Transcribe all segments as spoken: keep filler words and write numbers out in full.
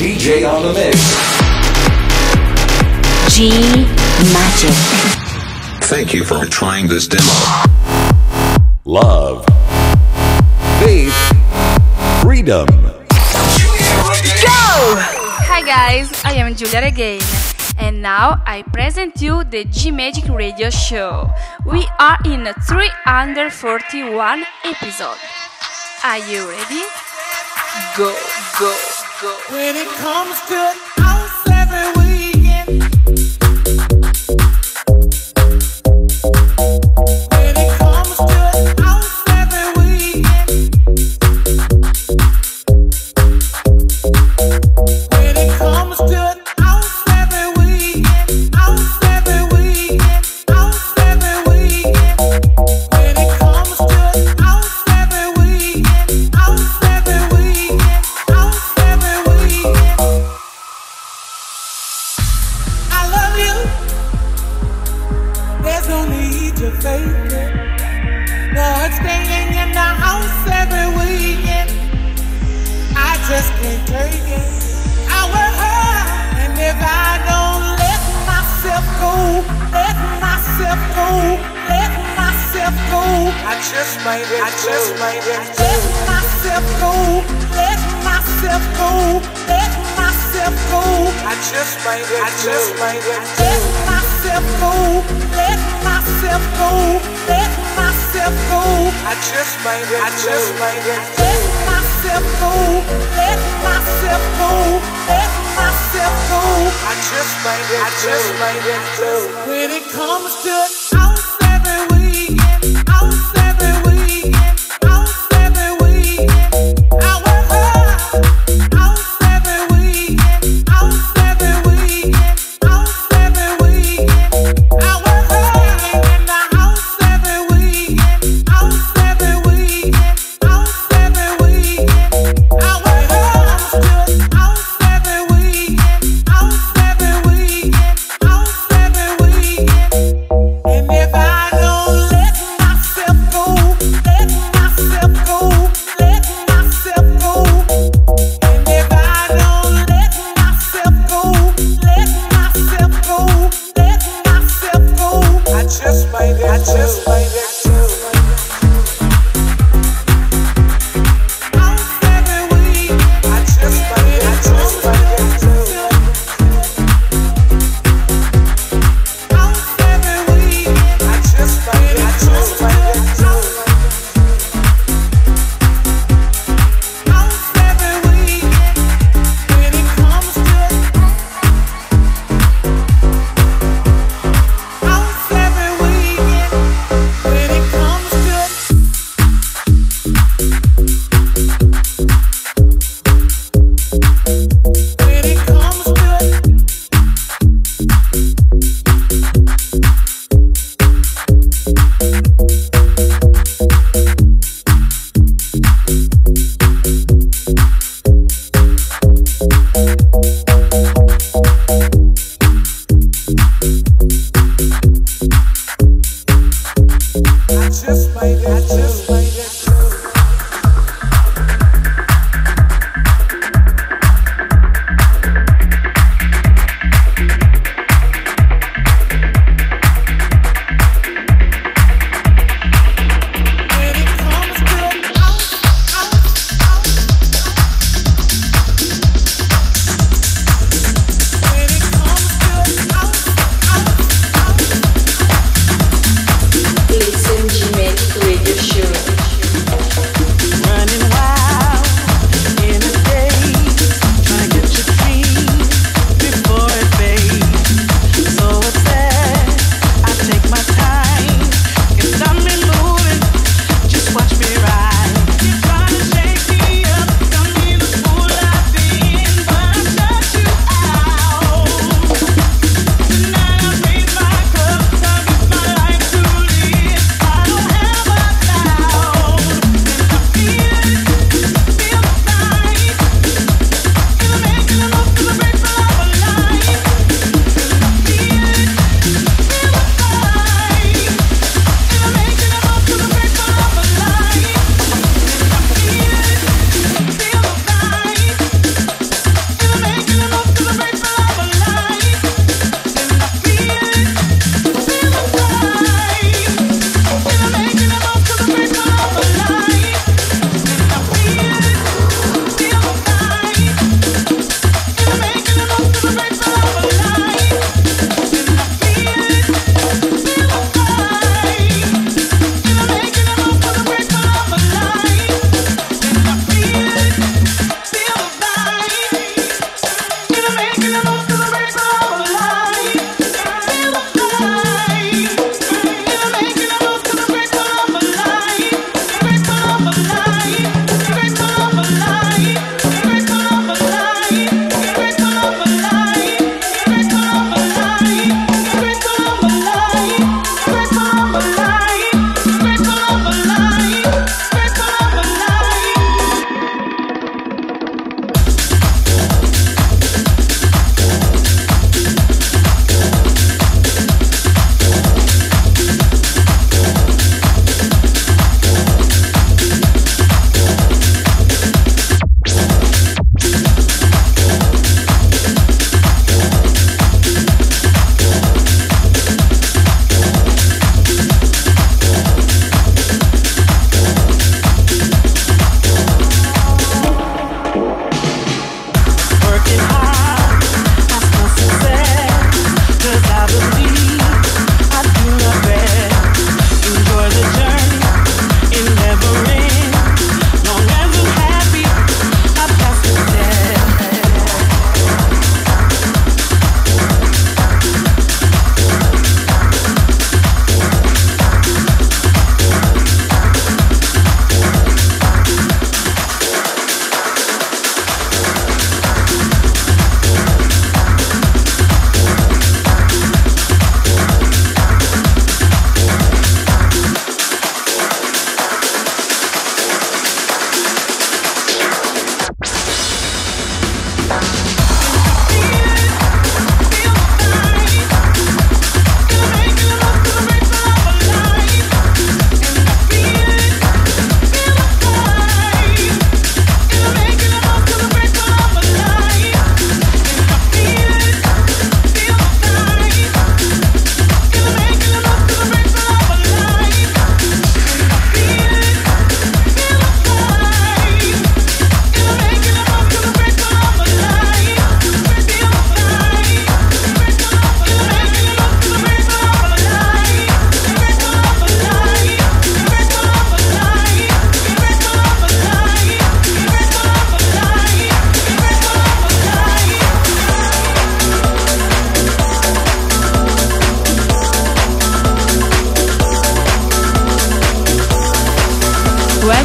D J on the mix. G-Magic. Thank you for trying this demo. Love, faith, freedom. Go! Hi guys, I am Giulia Regain, and now I present you the G-Magic Radio Show. We are in three hundred forty-one episode. Are you ready? Go, go, go. When it comes to house every weekend. When it comes to house every weekend. When it comes to house every weekend. House every weekend. House every weekend. When it comes to house every weekend. House every weekend. You're faking, but staying in the house every weekend, I just can't take it. I work hard, and if I don't let myself go, let myself go, let myself go, I just might, I just might, I let myself go, let myself go, let myself go, I just might, I just might, I let myself go, let myself go, let myself go, I just might, I just might, I let myself go, let myself go, let myself go, I just might, I just might, I just might. When it comes to house every weekend, house every weekend, house every weekend, I work hard. House every weekend, house every weekend, house every weekend, I work hard. In the house every weekend, house every weekend, house every weekend, I work hard. House every weekend, house every weekend, house every weekend, and if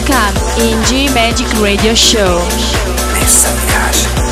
Welcome in G-Magic Radio Show. Messa mi piace.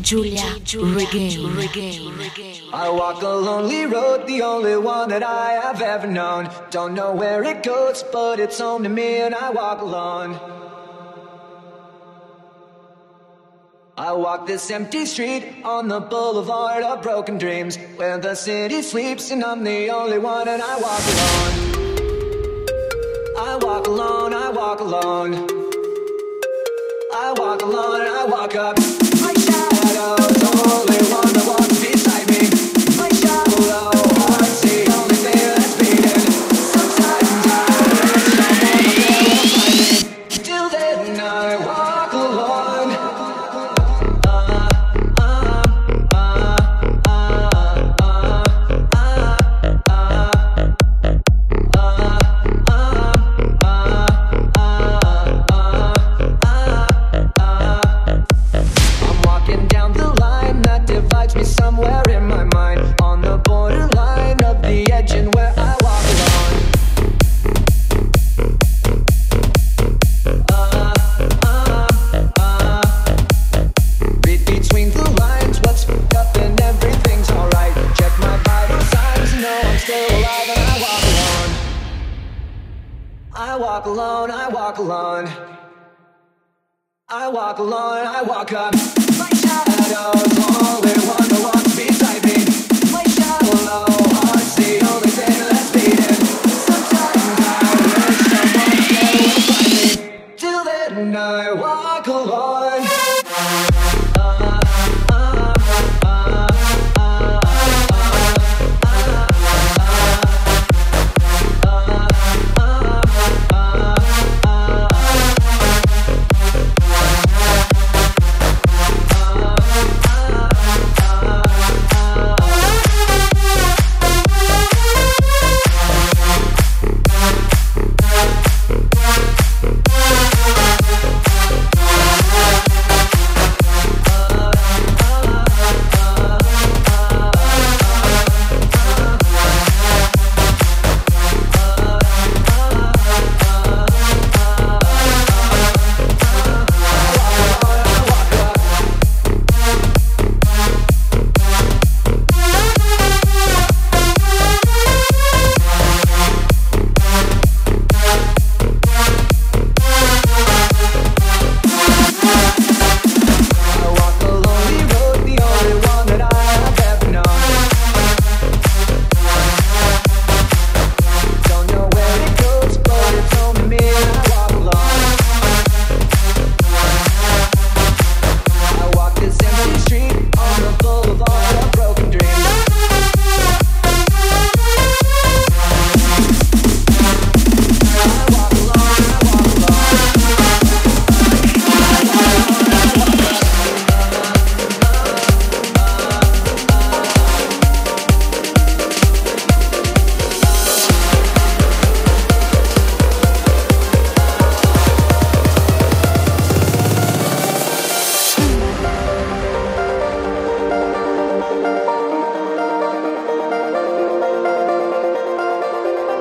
Giulia Regain. I walk a lonely road, the only one that I have ever known. Don't know where it goes, but it's home to me and I walk alone. I walk this empty street on the boulevard of broken dreams, where the city sleeps and I'm the only one and I walk alone. I walk alone, I walk alone. I walk alone and I walk up. Only one that walks beside me. My shallow heart's the only thing that's beating. Sometimes I wish someone would come and find me. Till then I walk alone. I walk alone, I walk alone. I walk alone, I walk up. My shadows only one that walks beside me. My shadow alone, I see only thing that's beating. Sometimes I wish someone could walk by me. Till then I walk alone.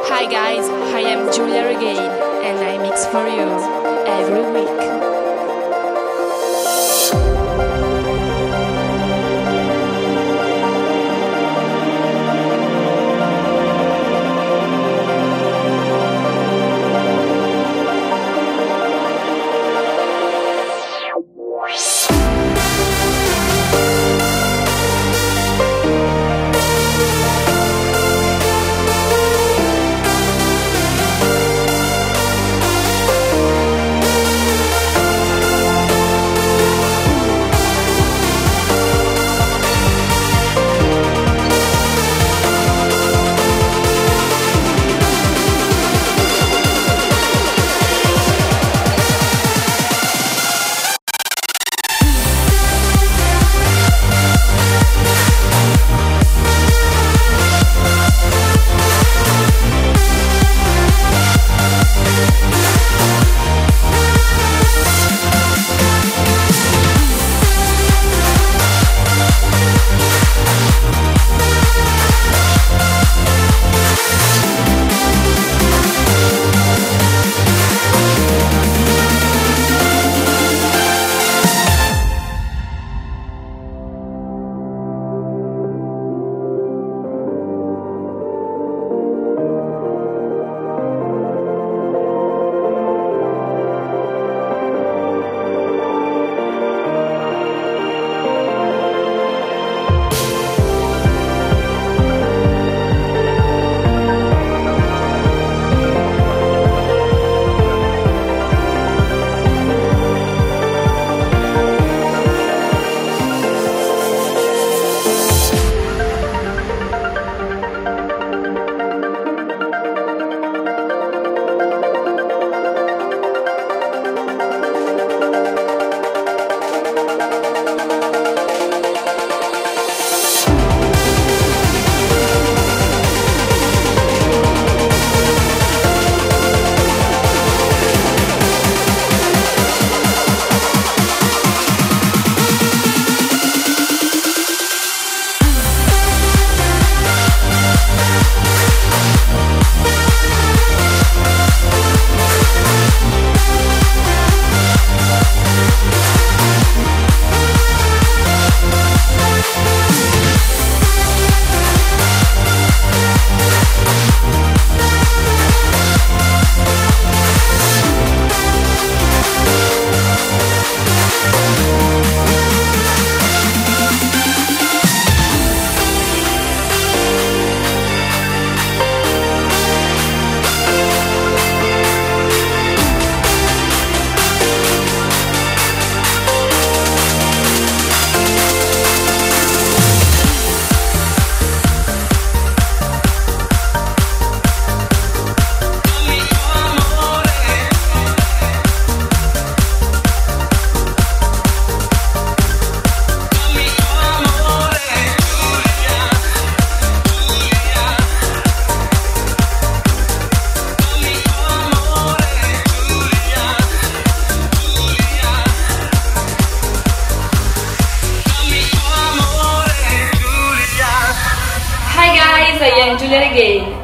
Hi guys, I am Giulia Regain and I mix for you every week.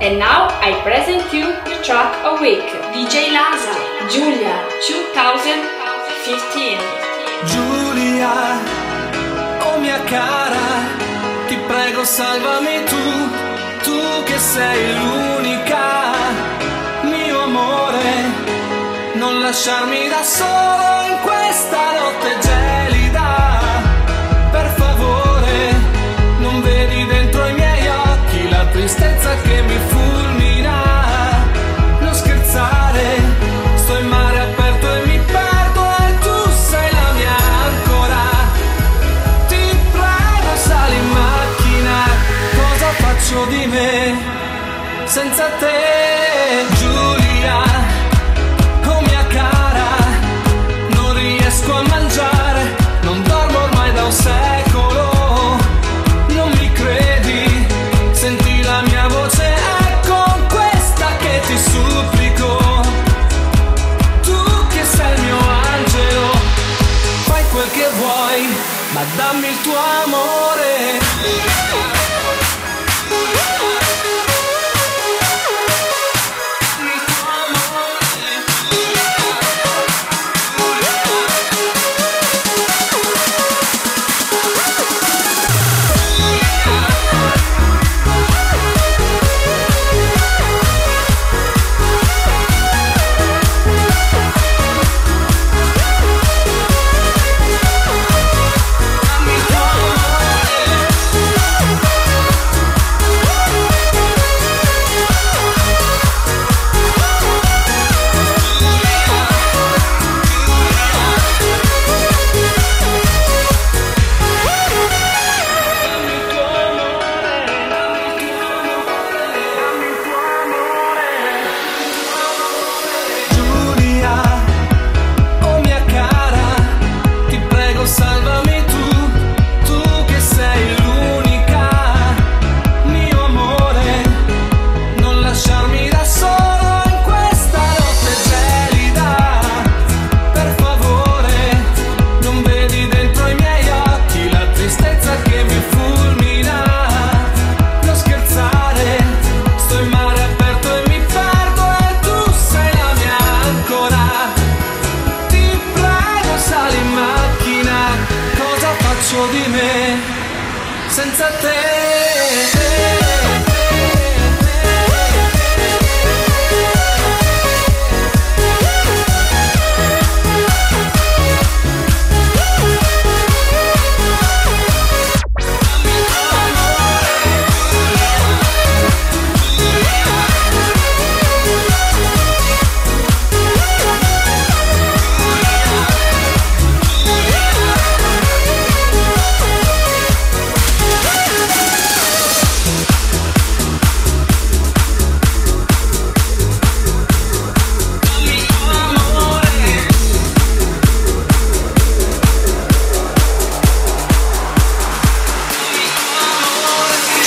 And now I present you the track of week. D J Laza, Giulia, twenty fifteen. Giulia, oh mia cara, ti prego salvami tu, tu che sei l'unica. Mio amore, non lasciarmi da solo in questa notte gelida. Per favore, non vedi dentro i miei occhi la tristezza che mi fu. Di me, senza te, Giulia, oh mia cara, non riesco a mangiare, non dormo ormai da un secolo, non mi credi, senti la mia voce, è con questa che ti supplico, tu che sei il mio angelo, fai quel che vuoi, ma dammi il tuo amore.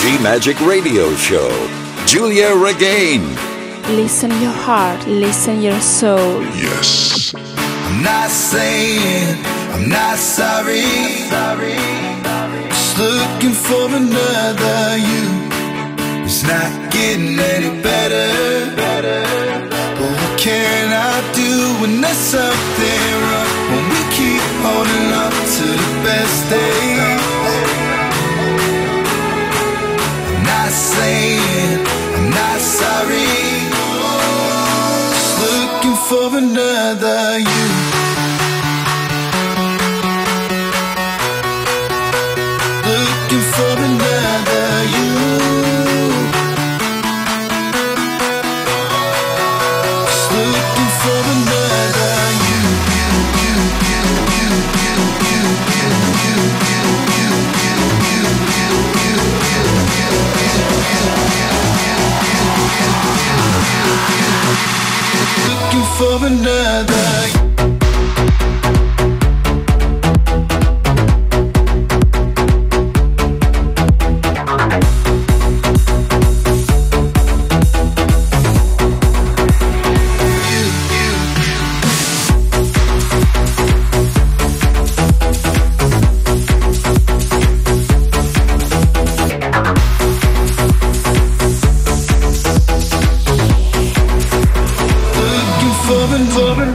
G-Magic Radio Show, Giulia Regain. Listen your heart, listen your soul. Yes. I'm not saying, I'm not sorry. Just looking for another you. It's not getting any better. But what can I do when there's something wrong? When we keep holding up to the best days. I'm not saying, I'm not sorry. Just looking for another you. Looking for another you. Just looking for another you. You, you, you, you, you, you, you, you, you, you, you, you. Looking for another. loving, loving. Looking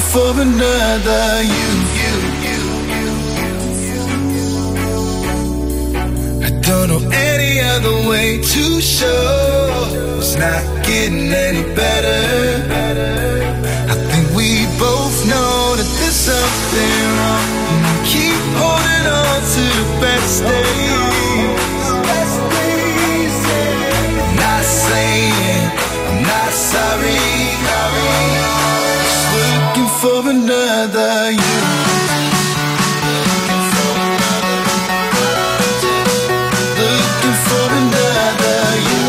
for another you, you, you, you. I don't know any other way to show it's not getting any better, better. Something wrong, and I keep holding on to the best days. I'm not saying I'm not sorry. Just looking for another you. Looking for another you.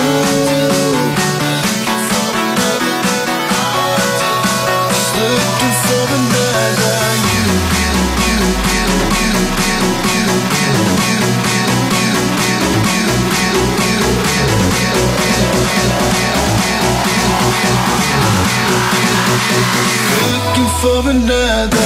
Just looking for another. Looking for another.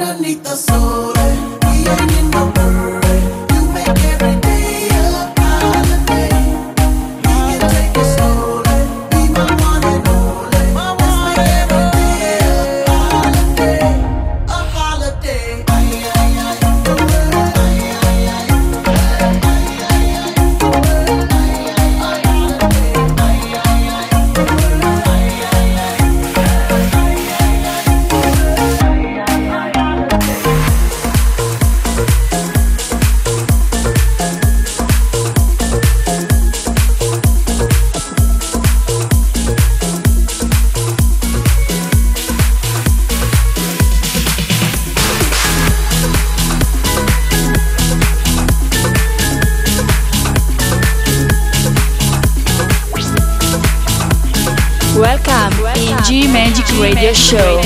underneath the solar. We ain't in no hurry. You make every day a holiday. We can take it slowly. Be my one and only. Let's make every day a holiday. A holiday. Ay, ay, ay, ay, ay, ay, Welcome in G-Magic Radio Show.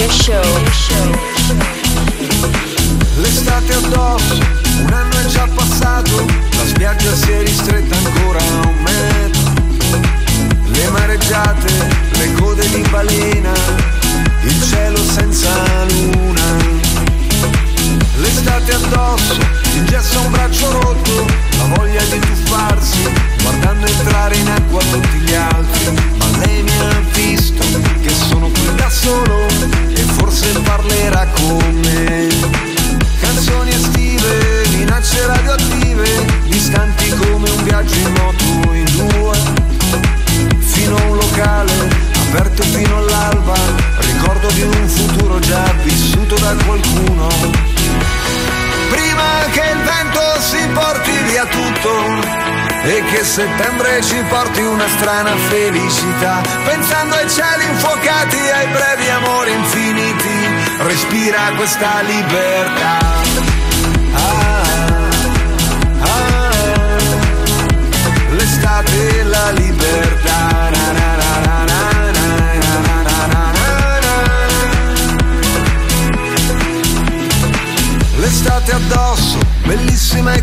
L'estate addosso, un anno è già passato, la spiaggia si è ristretta ancora a un metro. Le mareggiate, le code di balena, il cielo senza luna. L'estate addosso, in gesso un braccio rotto, la voglia di tuffarsi, guardando entrare in acqua tutti gli altri. Lei mi ha visto che sono qui da solo e forse parlerà con me. Canzoni estive, minacce radioattive, distanti come un viaggio in moto in due. Fino a un locale, aperto fino all'alba, ricordo di un futuro già vissuto da qualcuno. Prima che il vento si porti via tutto e che settembre ci porti una strana felicità, pensando ai cieli infuocati, ai brevi amori infiniti, respira questa libertà. Ah, ah, ah, l'estate e la libertà. Na, na, na, na, na. L'estate addosso, bellissima e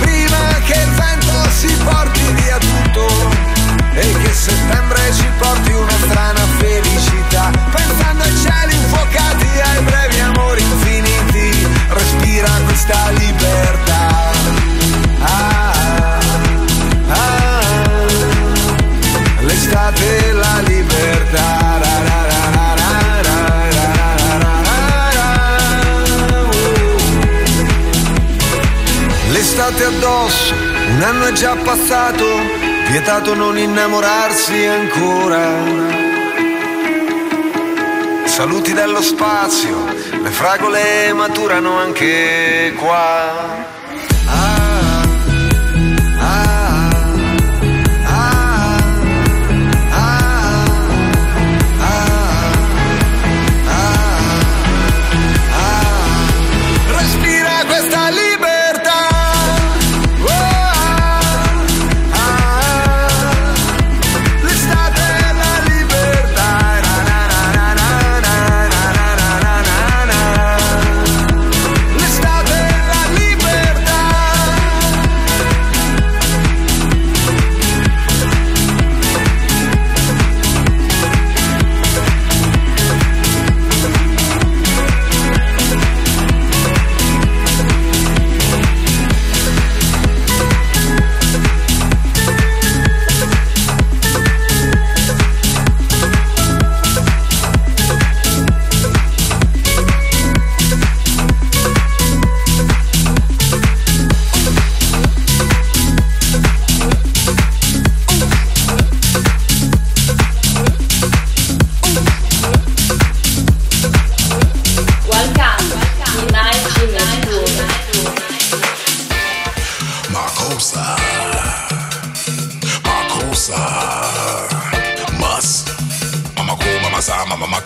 Prima che il vento si porti via tutto e che settembre ci porti una strana felicità, pensando ai cieli infuocati, ai brevi amori infiniti, respira questa libertà. Ah, ah, ah, l'estate e la libertà. L'estate addosso, un anno è già passato, vietato non innamorarsi ancora. Saluti dallo spazio, le fragole maturano anche qua. Ah, ah, ah, ah, ah, ah, ah, ah. Respira questa libertà. Libertà.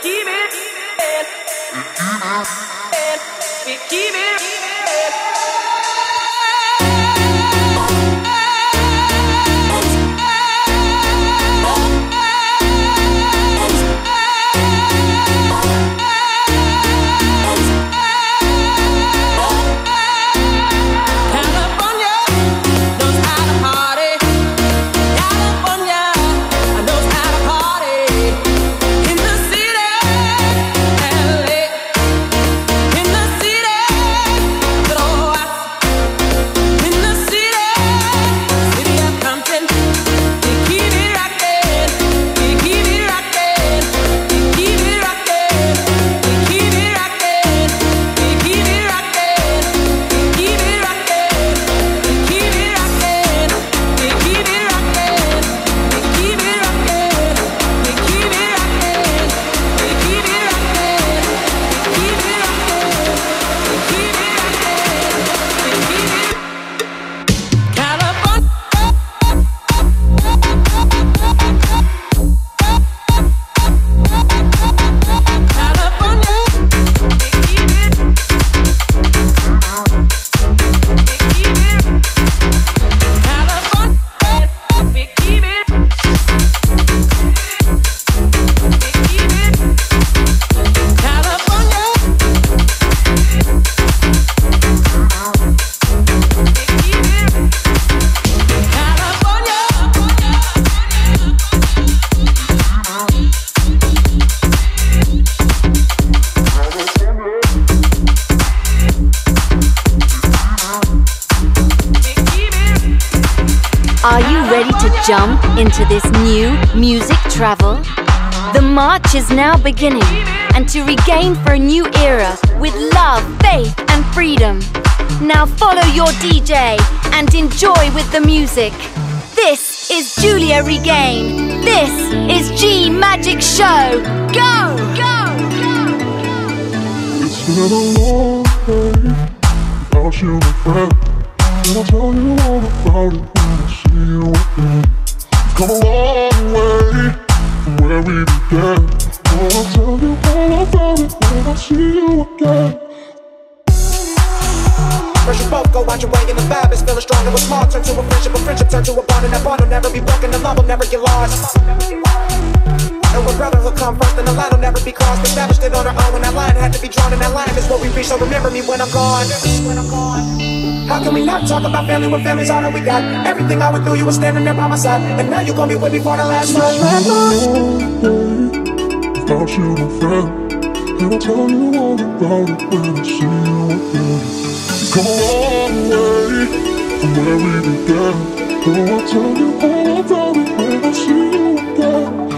Keep it, keep it. jump into this new music travel? The march is now beginning, and to regain for a new era with love, faith and freedom. Now follow your D J and enjoy with the music. This is Giulia Regain. This is G-Magic Show. Go! Go! It's been a long day without you, my friend. And I'll tell you all about it when I see you again. We've come a long way from where we began. And I'll tell you all about it when I see you again. First you both go out your way and the vibe is feeling strong. It was small, turn to a friendship, a friendship turn to a bond. And that bond will never be broken, the love will never get lost. And when brotherhood come first, then the line will never be crossed. Established it on our own, and that line had to be drawn. And that line is what we reach, so remember me when I'm gone. How can we not talk about family when family's all that we got? Everything I went through, you were standing there by my side. And now you're gonna be with me for the last run. Without you, my friend, and I'll tell you all about it when I see you again. Come a long way from where we began. And I'll tell you all about it when I see you again. See you again. When I see you again. When I see you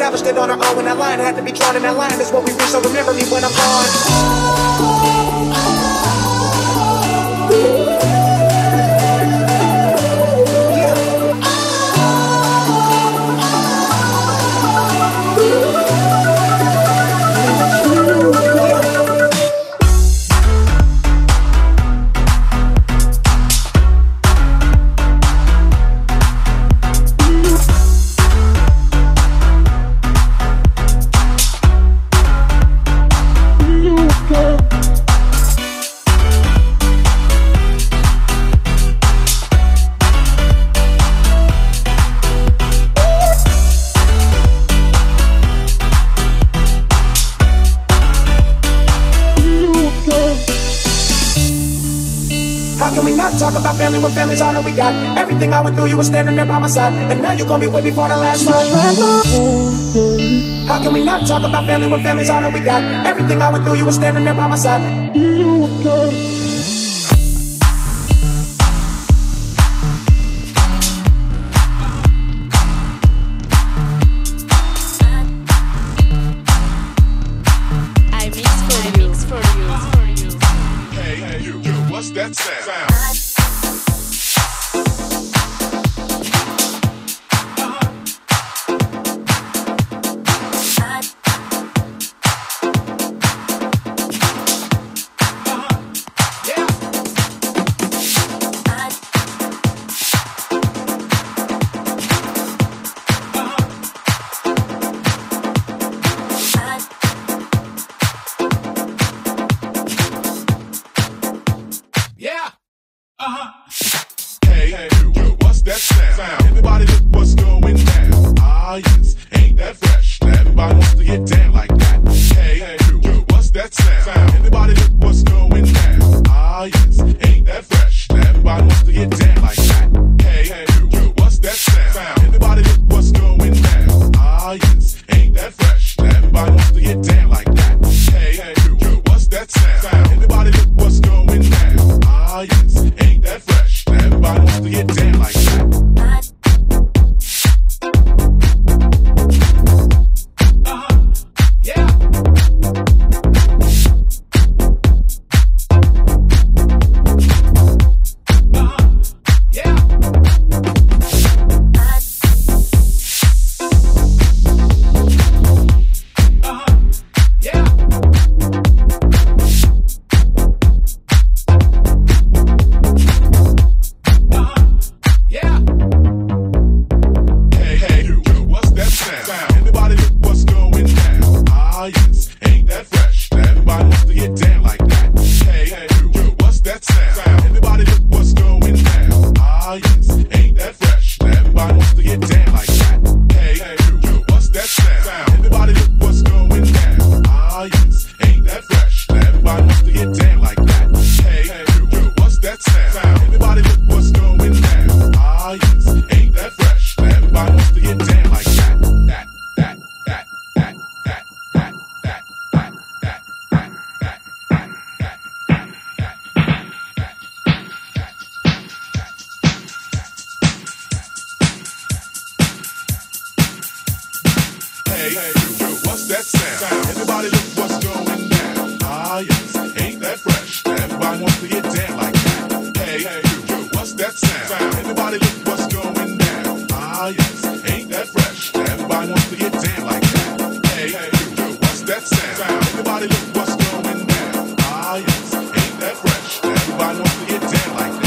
Established it on our own, and that line had to be drawn. And that line is what we reach, so remember me when I'm gone. I went through, you were standing there by my side. And now you're gonna be with me for the last run. How can we not talk about family when family's all that we got? Everything I went through, you were standing there by my side. You okay? Yeah. want to get down like that. Hey, hey, you, what's that sound? Everybody look what's going down. Ah, yes, ain't that fresh? Everybody wants to get down like that. Hey, hey, you, what's that sound? Everybody look what's going down. Ah, yes, ain't that fresh? Everybody wants to get down like that.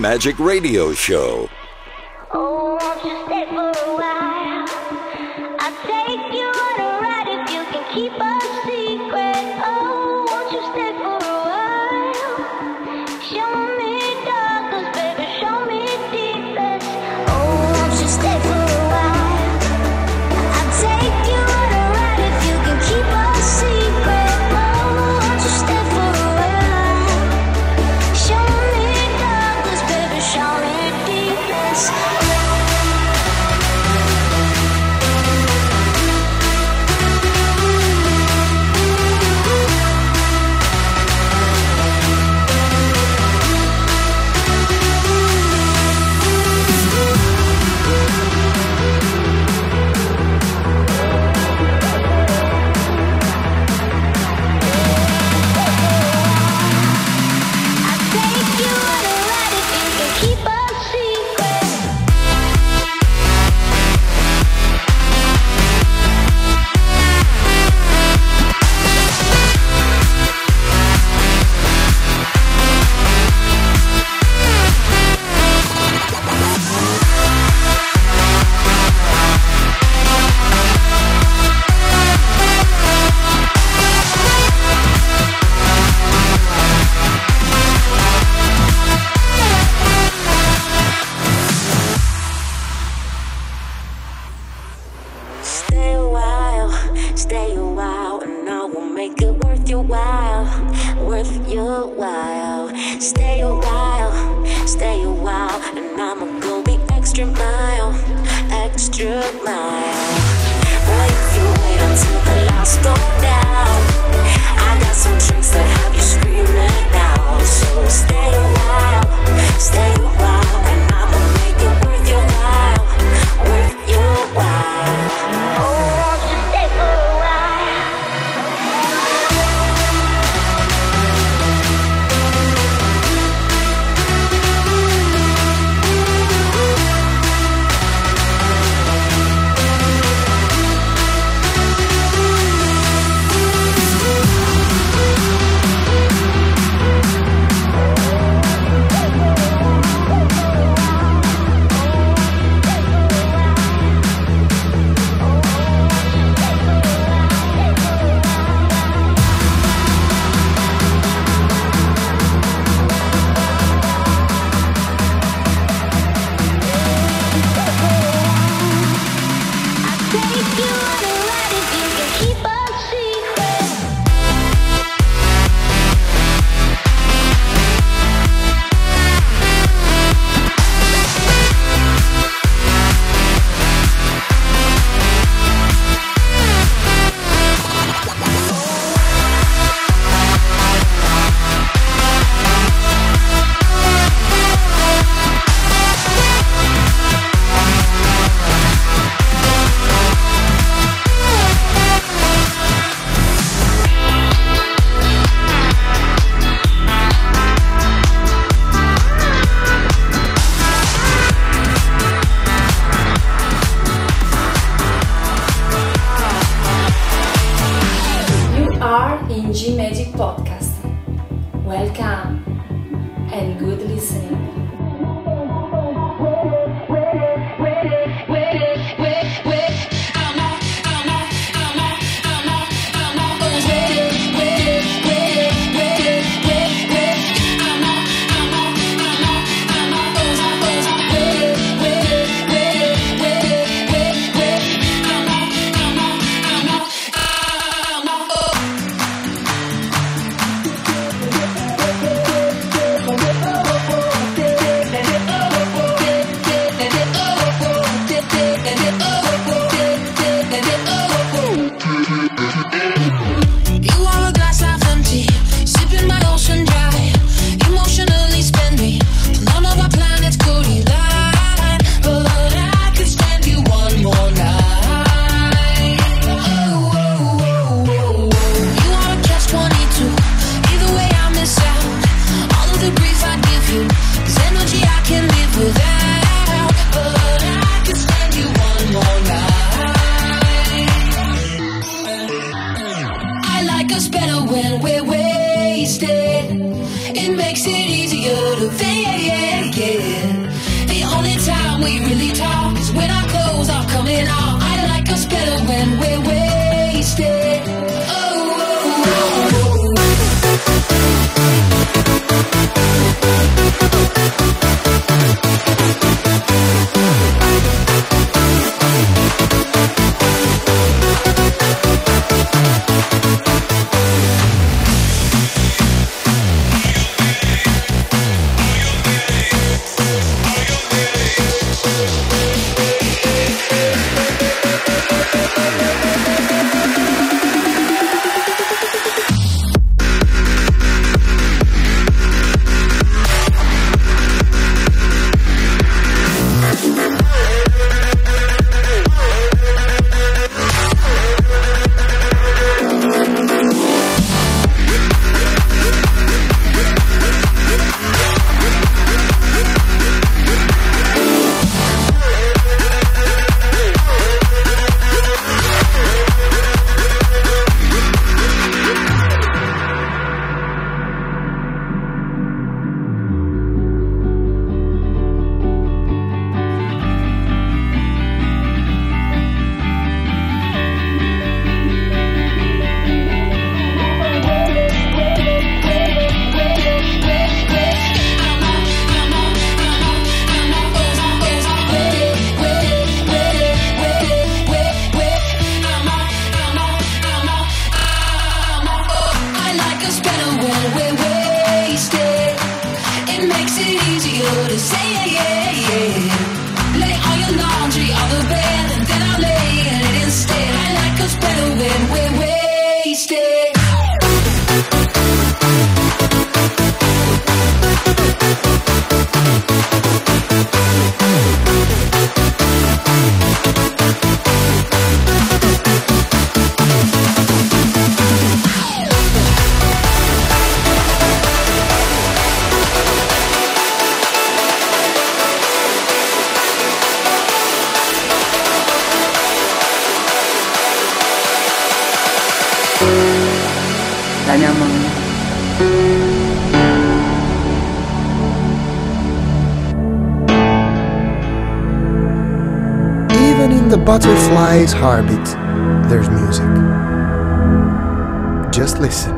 Magic Radio Show. in the butterfly's heartbeat, there's music. Just listen.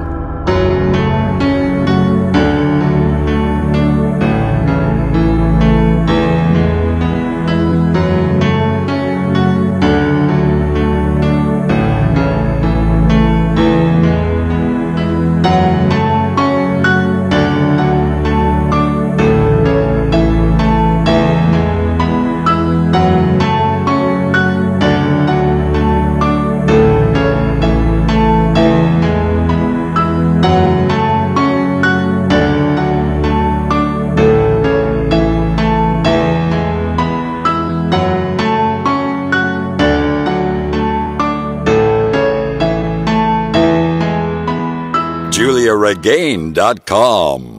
Giulia Regain dot com